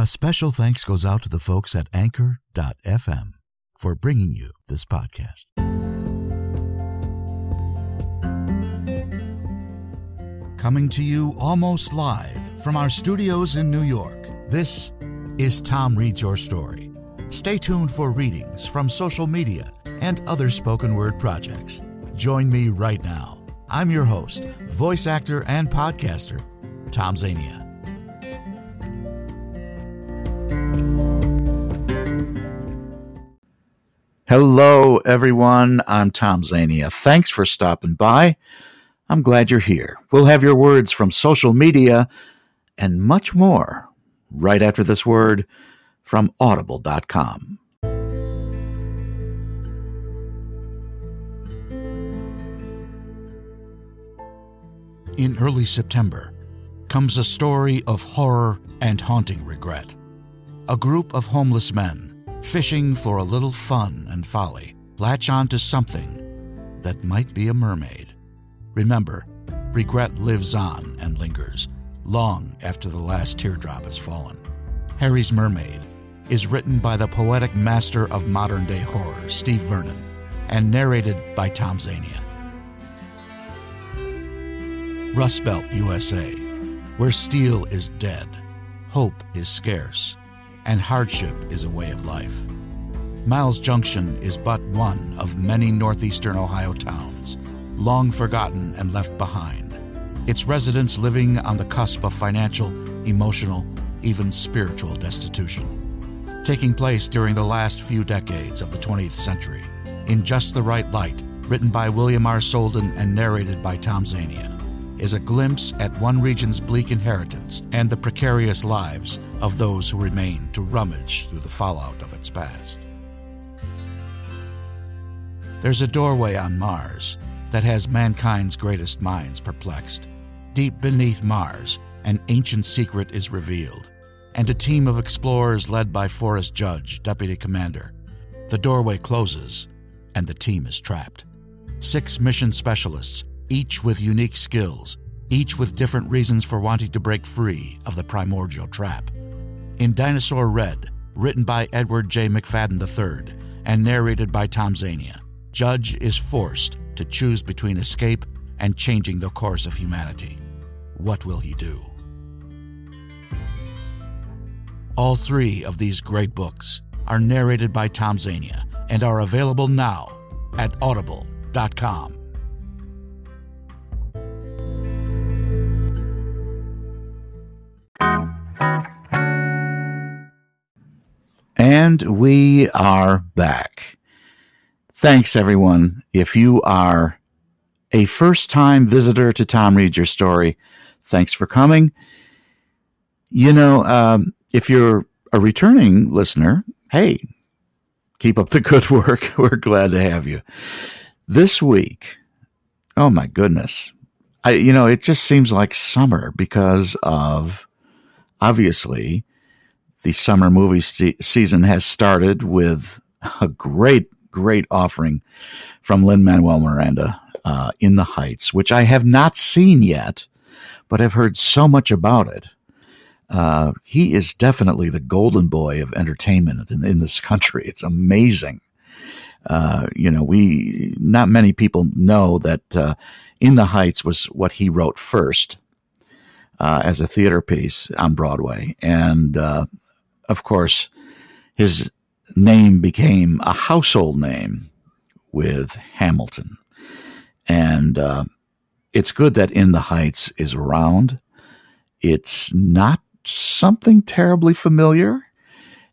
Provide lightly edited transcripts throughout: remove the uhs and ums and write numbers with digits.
A special thanks goes out to the folks at Anchor.fm for bringing you this podcast. Coming to you almost live from our studios in New York, this is Tom Reads Your Story. Stay tuned for readings from social media and other spoken word projects. Join me right now. I'm your host, voice actor and podcaster, Tom Zanian. Hello, everyone. I'm Tom Zanian. Thanks for stopping by. I'm glad you're here. We'll have your words from social media and much more right after this word from Audible.com. In early September comes a story of horror and haunting regret. A group of homeless men fishing for a little fun and folly latch on to something that might be a mermaid. Remember, regret lives on and lingers long after the last teardrop has fallen. Harry's Mermaid is written by the poetic master of modern-day horror, Steve Vernon, and narrated by Tom Zanian. Rust Belt, USA, where steel is dead, hope is scarce, and hardship is a way of life. Miles Junction is but one of many northeastern Ohio towns, long forgotten and left behind, its residents living on the cusp of financial, emotional, even spiritual destitution. Taking place during the last few decades of the 20th century, in Just the Right Light, written by William R. Soldan and narrated by Tom Zanian, is a glimpse at one region's bleak inheritance and the precarious lives of those who remain to rummage through the fallout of its past. There's a doorway on Mars that has mankind's greatest minds perplexed. Deep beneath Mars, an ancient secret is revealed, and a team of explorers led by Forrest Judge, Deputy Commander. The doorway closes, and the team is trapped. 6 mission specialists, each with unique skills, each with different reasons for wanting to break free of the primordial trap. In Dinosaur Red, written by Edward J. McFadden III and narrated by Tom Zanian, Judge is forced to choose between escape and changing the course of humanity. What will he do? All 3 of these great books are narrated by Tom Zanian and are available now at Audible.com. And we are back. Thanks, everyone. If you are a first-time visitor to Tom Reads Your Story, thanks for coming. You know, if you're a returning listener, hey, keep up the good work. We're glad to have you. This week, oh my goodness, it just seems like summer because of, obviously, the summer movie season has started with a great offering from Lin-Manuel Miranda, In the Heights, which I have not seen yet, but I've heard so much about it. He is definitely the golden boy of entertainment in this country. It's amazing. Not many people know that In the Heights was what he wrote first as a theater piece on Broadway. And, of course, his name became a household name with Hamilton. And it's good that In the Heights is around. It's not something terribly familiar.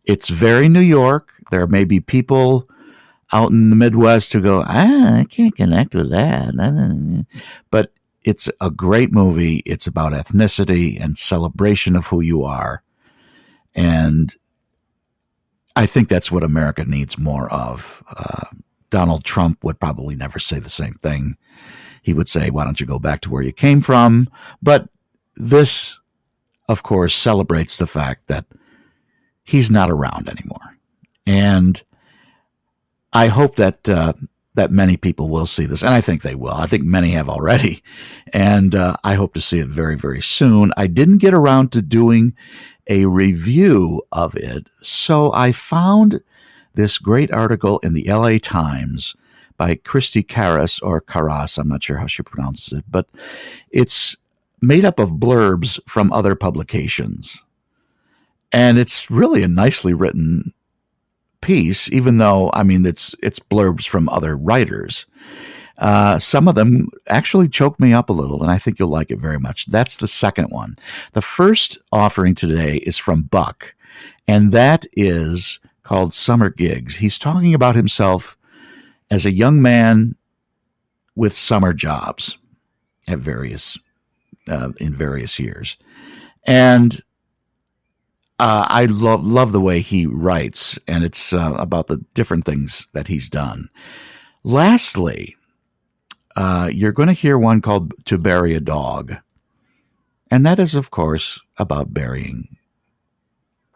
It's very New York. There may be people out in the Midwest who go, I can't connect with that. But it's a great movie. It's about ethnicity and celebration of who you are. And I think that's what America needs more of. Donald Trump would probably never say the same thing. He would say, why don't you go back to where you came from? But this, of course, celebrates the fact that he's not around anymore. And I hope that that many people will see this, and I think they will. I think many have already, and I hope to see it very, very soon. I didn't get around to doing a review of it. So I found this great article in the LA Times by Christy Karras, or Karras, I'm not sure how she pronounces it, but it's made up of blurbs from other publications. And it's really a nicely written piece, even though, I mean, it's blurbs from other writers. Some of them actually choked me up a little, and I think you'll like it very much. That's the second one. The first offering today is from Buck, and that is called Summer Gigs. He's talking about himself as a young man with summer jobs at various years. And I love the way he writes, and it's about the different things that he's done. Lastly, you're going to hear one called To Bury a Dog, and that is, of course, about burying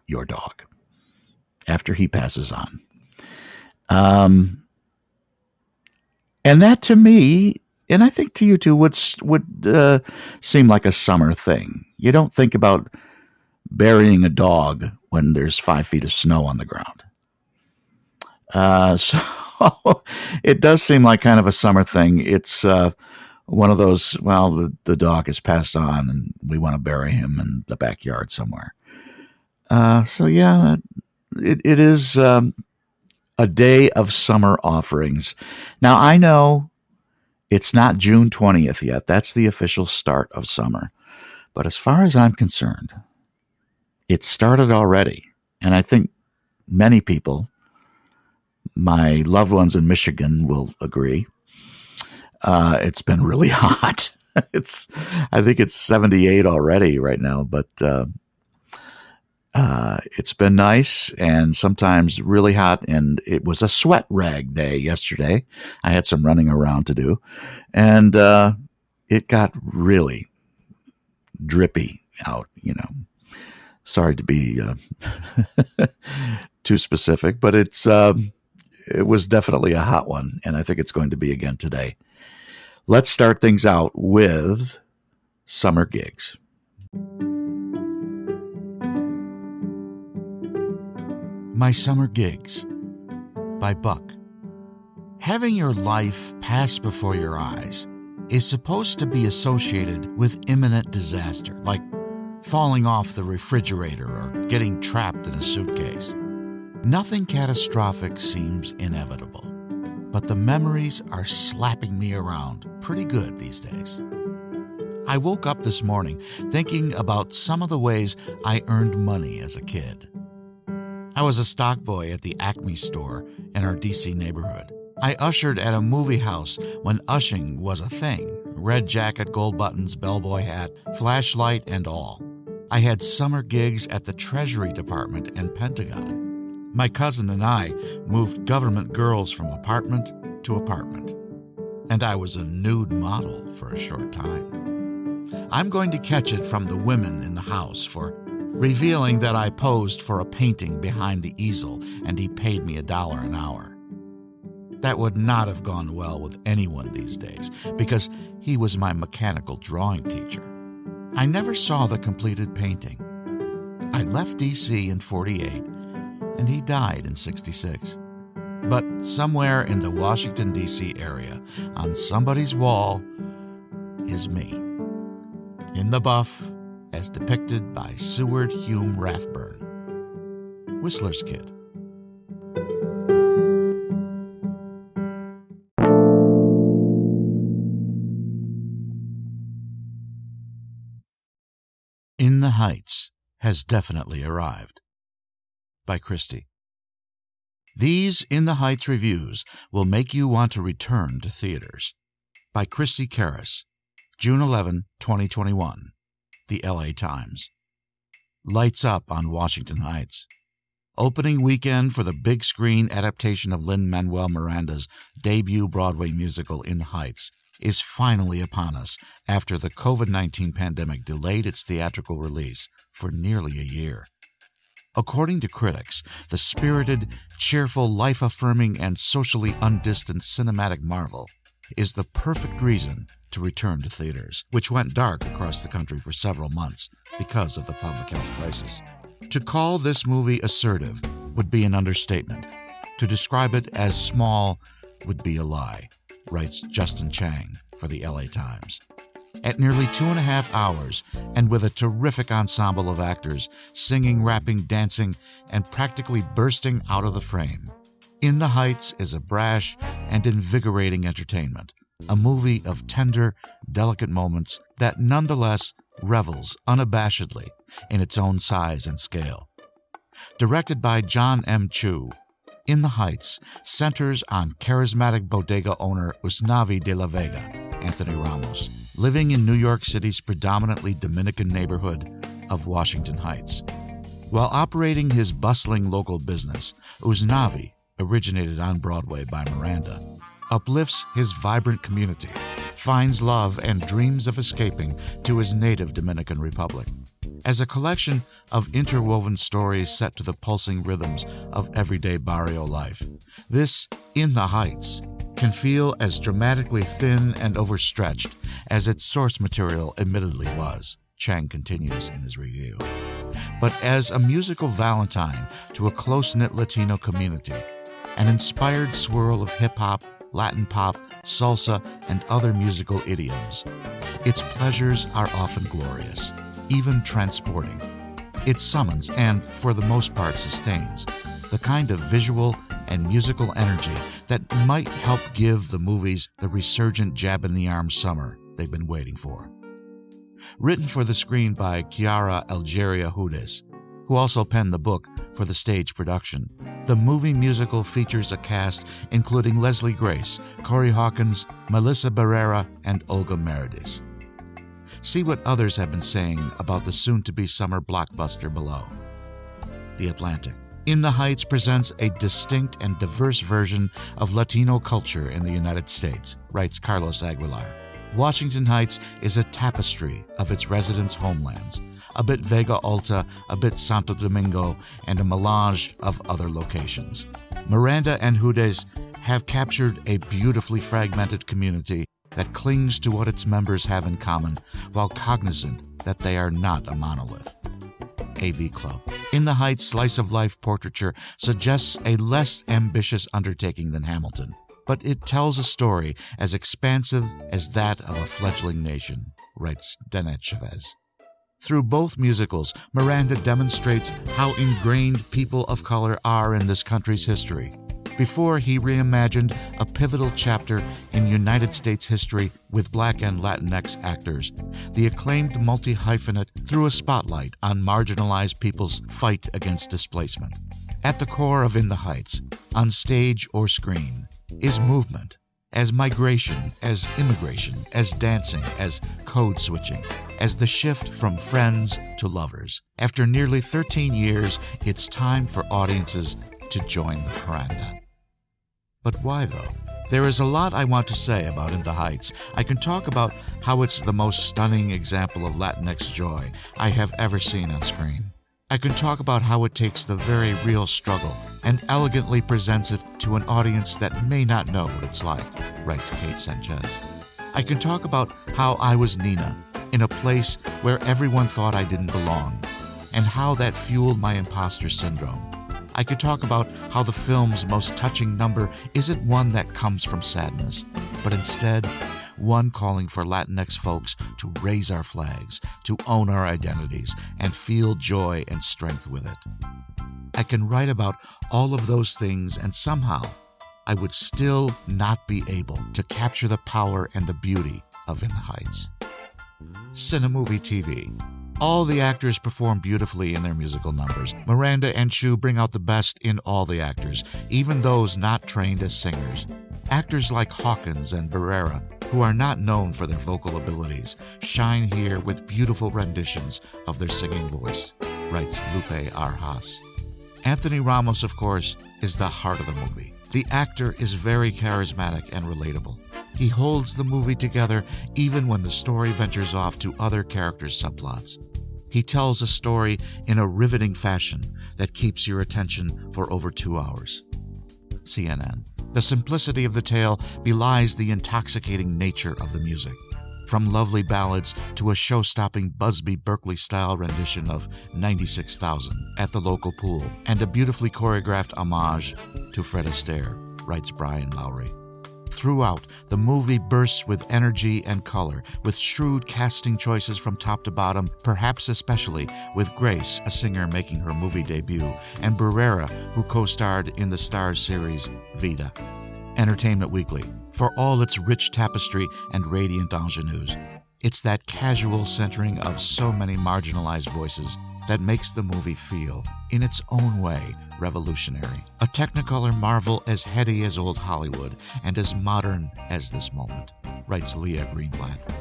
your dog after he passes on. And that to me, and I think to you too, would seem like a summer thing. You don't think about burying a dog when there's 5 feet of snow on the ground. So it does seem like kind of a summer thing. It's one of those, well, the dog has passed on and we want to bury him in the backyard somewhere. So yeah, it is a day of summer offerings. Now I know it's not June 20th yet. That's the official start of summer. But as far as I'm concerned, it started already. And I think many people, my loved ones in Michigan, will agree. It's been really hot. I think it's 78 already right now, but it's been nice and sometimes really hot. And it was a sweat rag day yesterday. I had some running around to do, and it got really drippy out, you know. Sorry to be too specific, but it was definitely a hot one, and I think it's going to be again today. Let's start things out with summer gigs. My Summer Gigs by Buck. Having your life pass before your eyes is supposed to be associated with imminent disaster, like falling off the refrigerator or getting trapped in a suitcase. Nothing catastrophic seems inevitable, but the memories are slapping me around pretty good these days. I woke up this morning thinking about some of the ways I earned money as a kid. I was a stock boy at the Acme store in our D.C. neighborhood. I ushered at a movie house when ushing was a thing. Red jacket, gold buttons, bellboy hat, flashlight, and all. I had summer gigs at the Treasury Department and Pentagon. My cousin and I moved government girls from apartment to apartment, and I was a nude model for a short time. I'm going to catch it from the women in the house for revealing that I posed for a painting behind the easel, and he paid me $1 an hour. That would not have gone well with anyone these days, because he was my mechanical drawing teacher. I never saw the completed painting. I left D.C. in 48, and he died in 66. But somewhere in the Washington, D.C. area, on somebody's wall, is me. In the buff, as depicted by Seward Hume Rathburn. Whistler's Kid. In the Heights has definitely arrived. By Christy. These In the Heights reviews will make you want to return to theaters. By Christy Karras, June 11, 2021. The LA Times. Lights up on Washington Heights. Opening weekend for the big screen adaptation of Lin-Manuel Miranda's debut Broadway musical In the Heights is finally upon us after the COVID-19 pandemic delayed its theatrical release for nearly a year. According to critics, the spirited, cheerful, life-affirming, and socially undistant cinematic marvel is the perfect reason to return to theaters, which went dark across the country for several months because of the public health crisis. To call this movie assertive would be an understatement. To describe it as small would be a lie, writes Justin Chang for the LA Times. At nearly 2.5 hours, and with a terrific ensemble of actors singing, rapping, dancing, and practically bursting out of the frame, In the Heights is a brash and invigorating entertainment, a movie of tender, delicate moments that nonetheless revels unabashedly in its own size and scale. Directed by Jon M. Chu, In the Heights centers on charismatic bodega owner Usnavi de la Vega, Anthony Ramos, living in New York City's predominantly Dominican neighborhood of Washington Heights. While operating his bustling local business, Usnavi, originated on Broadway by Miranda, uplifts his vibrant community, finds love, and dreams of escaping to his native Dominican Republic. As a collection of interwoven stories set to the pulsing rhythms of everyday barrio life, this In the Heights can feel as dramatically thin and overstretched as its source material admittedly was, Chang continues in his review. But as a musical valentine to a close-knit Latino community, an inspired swirl of hip-hop, Latin pop, salsa, and other musical idioms, its pleasures are often glorious, even transporting. It summons, and for the most part sustains, the kind of visual and musical energy that might help give the movies the resurgent jab-in-the-arm summer they've been waiting for. Written for the screen by Quiara Alegría Hudes, who also penned the book for the stage production, the movie musical features a cast including Leslie Grace, Corey Hawkins, Melissa Barrera, and Olga Meredith. See what others have been saying about the soon-to-be summer blockbuster below. The Atlantic. In the Heights presents a distinct and diverse version of Latino culture in the United States, writes Carlos Aguilar. Washington Heights is a tapestry of its residents' homelands, a bit Vega Alta, a bit Santo Domingo, and a melange of other locations. Miranda and Hudes have captured a beautifully fragmented community that clings to what its members have in common while cognizant that they are not a monolith. AV Club. In the Heights slice-of-life portraiture suggests a less ambitious undertaking than Hamilton, but it tells a story as expansive as that of a fledgling nation, writes Danette Chavez. Through both musicals, Miranda demonstrates how ingrained people of color are in this country's history, before he reimagined a pivotal chapter in United States history with Black and Latinx actors, the acclaimed multi-hyphenate threw a spotlight on marginalized people's fight against displacement. At the core of In the Heights, on stage or screen, is movement. As migration, as immigration, as dancing, as code switching, as the shift from friends to lovers. After nearly 13 years, it's time for audiences to join the paranda. But why, though? There is a lot I want to say about In the Heights. I can talk about how it's the most stunning example of Latinx joy I have ever seen on screen. I can talk about how it takes the very real struggle and elegantly presents it to an audience that may not know what it's like, writes Kate Sanchez. I can talk about how I was Nina in a place where everyone thought I didn't belong and how that fueled my imposter syndrome. I could talk about how the film's most touching number isn't one that comes from sadness, but instead one calling for Latinx folks to raise our flags, to own our identities, and feel joy and strength with it. I can write about all of those things, and somehow I would still not be able to capture the power and the beauty of In the Heights. Cinemovie TV. All the actors perform beautifully in their musical numbers. Miranda and Chu bring out the best in all the actors, even those not trained as singers. Actors like Hawkins and Barrera, who are not known for their vocal abilities, shine here with beautiful renditions of their singing voice, writes Lupe Arjas. Anthony Ramos, of course, is the heart of the movie. The actor is very charismatic and relatable. He holds the movie together even when the story ventures off to other characters' subplots. He tells a story in a riveting fashion that keeps your attention for over 2 hours. CNN. The simplicity of the tale belies the intoxicating nature of the music. From lovely ballads to a show-stopping Busby Berkeley-style rendition of 96,000, at the local pool, and a beautifully choreographed homage to Fred Astaire, writes Brian Lowry. Throughout, the movie bursts with energy and color, with shrewd casting choices from top to bottom, perhaps especially with Grace, a singer making her movie debut, and Barrera, who co-starred in the Starz series Vida. Entertainment Weekly, for all its rich tapestry and radiant ingenues, it's that casual centering of so many marginalized voices that makes the movie feel, in its own way, revolutionary. A Technicolor marvel as heady as old Hollywood and as modern as this moment, writes Leah Greenblatt.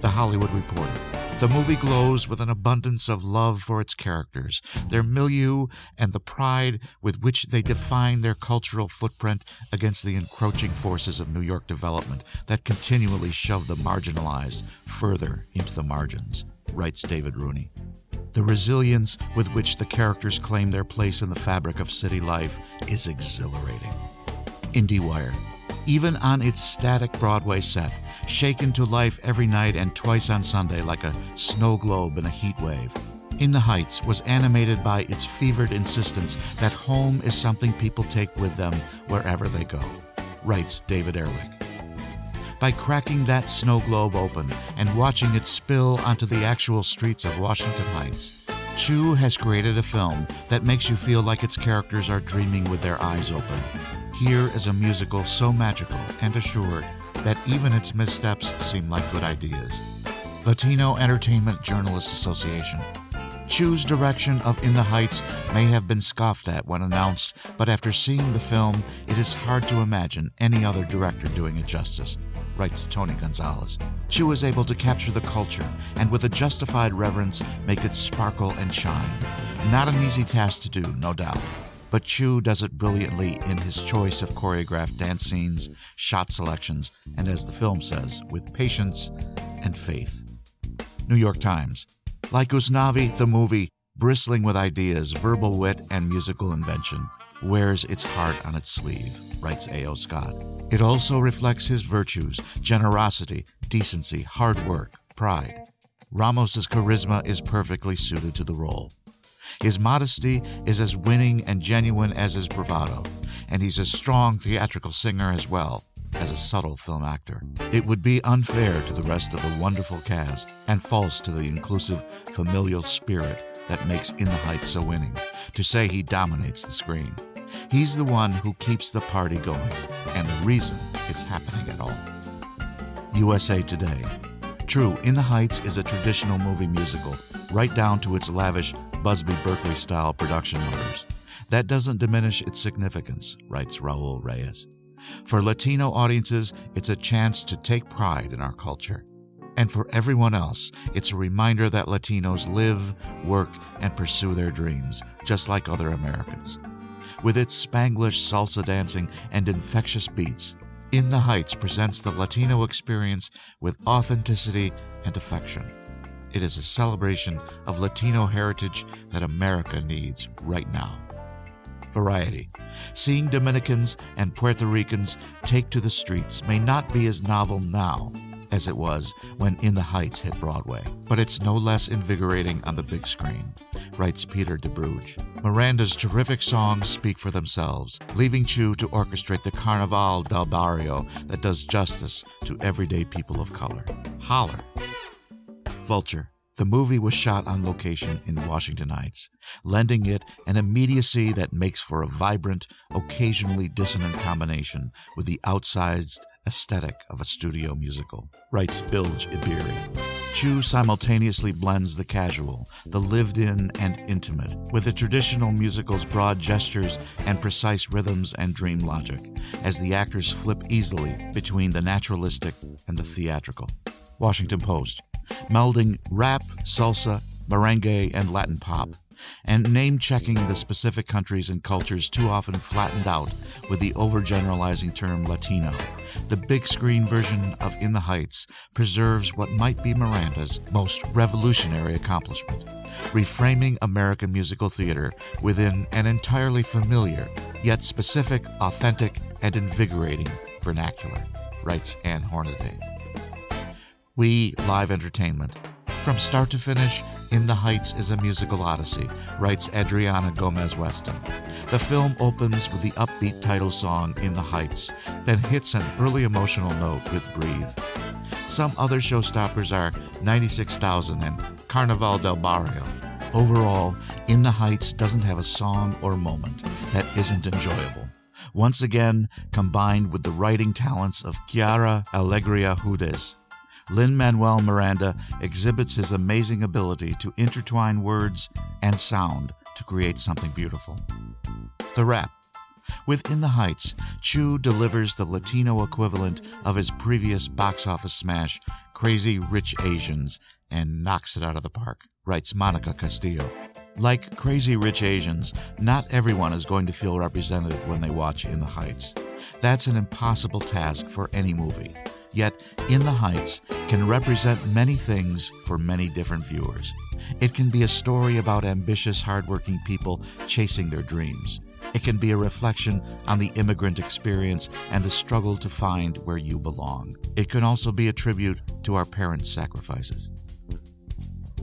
The Hollywood Reporter. The movie glows with an abundance of love for its characters, their milieu, and the pride with which they define their cultural footprint against the encroaching forces of New York development that continually shove the marginalized further into the margins, writes David Rooney. The resilience with which the characters claim their place in the fabric of city life is exhilarating. IndieWire. Even on its static Broadway set, shaken to life every night and twice on Sunday like a snow globe in a heat wave, In the Heights was animated by its fevered insistence that home is something people take with them wherever they go, writes David Ehrlich. By cracking that snow globe open and watching it spill onto the actual streets of Washington Heights, Chu has created a film that makes you feel like its characters are dreaming with their eyes open. Here is a musical so magical and assured that even its missteps seem like good ideas. Latino Entertainment Journalists Association. Chu's direction of In the Heights may have been scoffed at when announced, but after seeing the film, it is hard to imagine any other director doing it justice, writes Tony Gonzalez. Chu is able to capture the culture and with a justified reverence make it sparkle and shine. Not an easy task to do, no doubt, but Chu does it brilliantly in his choice of choreographed dance scenes, shot selections, and as the film says, with patience and faith. New York Times. Like Usnavi, the movie, bristling with ideas, verbal wit, and musical invention, wears its heart on its sleeve, writes A.O. Scott. It also reflects his virtues, generosity, decency, hard work, pride. Ramos's charisma is perfectly suited to the role. His modesty is as winning and genuine as his bravado, and he's a strong theatrical singer as well as a subtle film actor. It would be unfair to the rest of the wonderful cast and false to the inclusive familial spirit that makes In the Heights so winning to say he dominates the screen. He's the one who keeps the party going and the reason it's happening at all. USA Today. True, In the Heights is a traditional movie musical, right down to its lavish Busby Berkeley-style production orders. That doesn't diminish its significance, writes Raul Reyes. For Latino audiences, it's a chance to take pride in our culture. And for everyone else, it's a reminder that Latinos live, work, and pursue their dreams, just like other Americans. With its Spanglish salsa dancing and infectious beats, In the Heights presents the Latino experience with authenticity and affection. It is a celebration of Latino heritage that America needs right now. Variety. Seeing Dominicans and Puerto Ricans take to the streets may not be as novel now as it was when In the Heights hit Broadway, but it's no less invigorating on the big screen, writes Peter DeBruge. Miranda's terrific songs speak for themselves, leaving Chu to orchestrate the Carnaval del Barrio that does justice to everyday people of color. Holler. Vulture. The movie was shot on location in Washington Heights, lending it an immediacy that makes for a vibrant, occasionally dissonant combination with the outsized aesthetic of a studio musical, writes Bilge Ibiri. Chu simultaneously blends the casual, the lived-in and intimate, with the traditional musical's broad gestures and precise rhythms and dream logic, as the actors flip easily between the naturalistic and the theatrical. Washington Post. Melding rap, salsa, merengue, and Latin pop, and name-checking the specific countries and cultures too often flattened out with the overgeneralizing term Latino. The big-screen version of In the Heights preserves what might be Miranda's most revolutionary accomplishment, reframing American musical theater within an entirely familiar, yet specific, authentic, and invigorating vernacular, writes Ann Hornaday. We Live Entertainment. From start to finish, In the Heights is a musical odyssey, writes Adriana Gomez-Weston. The film opens with the upbeat title song, In the Heights, then hits an early emotional note with Breathe. Some other showstoppers are 96,000 and Carnaval del Barrio. Overall, In the Heights doesn't have a song or moment that isn't enjoyable. Once again, combined with the writing talents of Quiara Alegría Hudes, Lin-Manuel Miranda exhibits his amazing ability to intertwine words and sound to create something beautiful. The rap. With In the Heights, Chu delivers the Latino equivalent of his previous box office smash, Crazy Rich Asians, and knocks it out of the park, writes Monica Castillo. Like Crazy Rich Asians, not everyone is going to feel represented when they watch In the Heights. That's an impossible task for any movie. Yet, In the Heights can represent many things for many different viewers. It can be a story about ambitious, hardworking people chasing their dreams. It can be a reflection on the immigrant experience and the struggle to find where you belong. It can also be a tribute to our parents' sacrifices.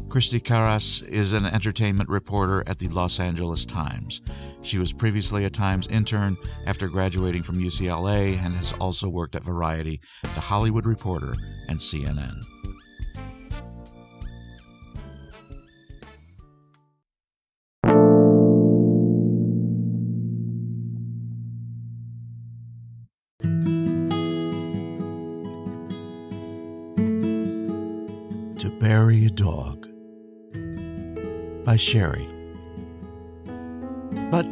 Christy Karras is an entertainment reporter at the Los Angeles Times. She was previously a Times intern after graduating from UCLA and has also worked at Variety, The Hollywood Reporter, and CNN. To Bury a Dog, by Sherry. But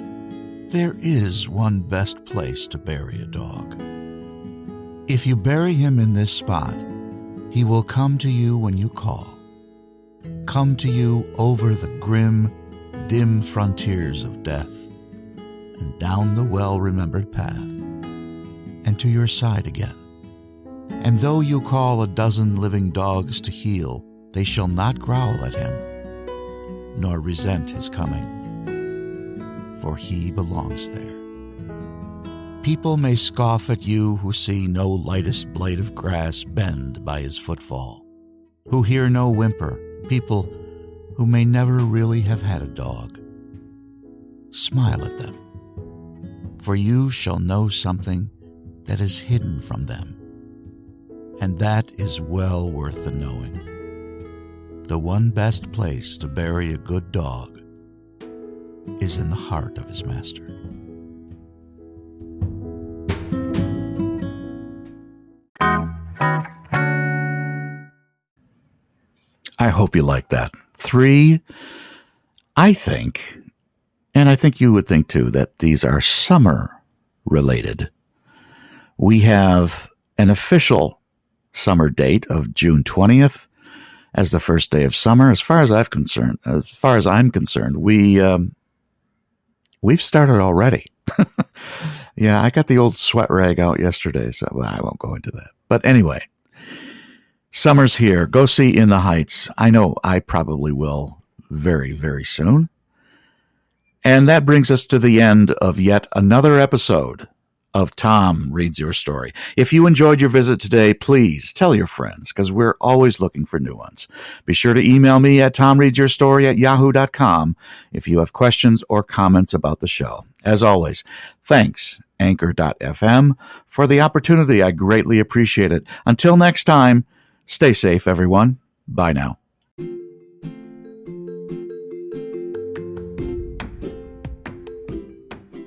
there is one best place to bury a dog. If you bury him in this spot, he will come to you when you call, come to you over the grim, dim frontiers of death, and down the well-remembered path, and to your side again. And though you call a dozen living dogs to heel, they shall not growl at him, nor resent his coming, for he belongs there. People may scoff at you who see no lightest blade of grass bend by his footfall, who hear no whimper, people who may never really have had a dog. Smile at them, for you shall know something that is hidden from them, and that is well worth the knowing. The one best place to bury a good dog is in the heart of his master. I hope you like that. 3, I think, and I think you would think too, that these are summer related. We have an official summer date of June 20th. As the first day of summer, as far as I'm concerned, we've started already. Yeah, I got the old sweat rag out yesterday, so I won't go into that. But anyway, summer's here. Go see In the Heights. I know I probably will very, very soon. And that brings us to the end of yet another episode of Tom Reads Your Story. If you enjoyed your visit today, please tell your friends, because we're always looking for new ones. Be sure to email me at tomreadsyourstory@yahoo.com if you have questions or comments about the show. As always, thanks, Anchor.fm, for the opportunity. I greatly appreciate it. Until next time, stay safe, everyone. Bye now.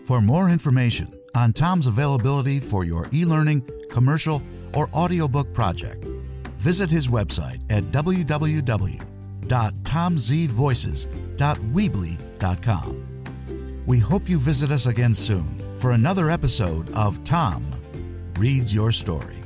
For more information on Tom's availability for your e-learning, commercial, or audiobook project, visit his website at www.tomzvoices.weebly.com. We hope you visit us again soon for another episode of Tom Reads Your Story.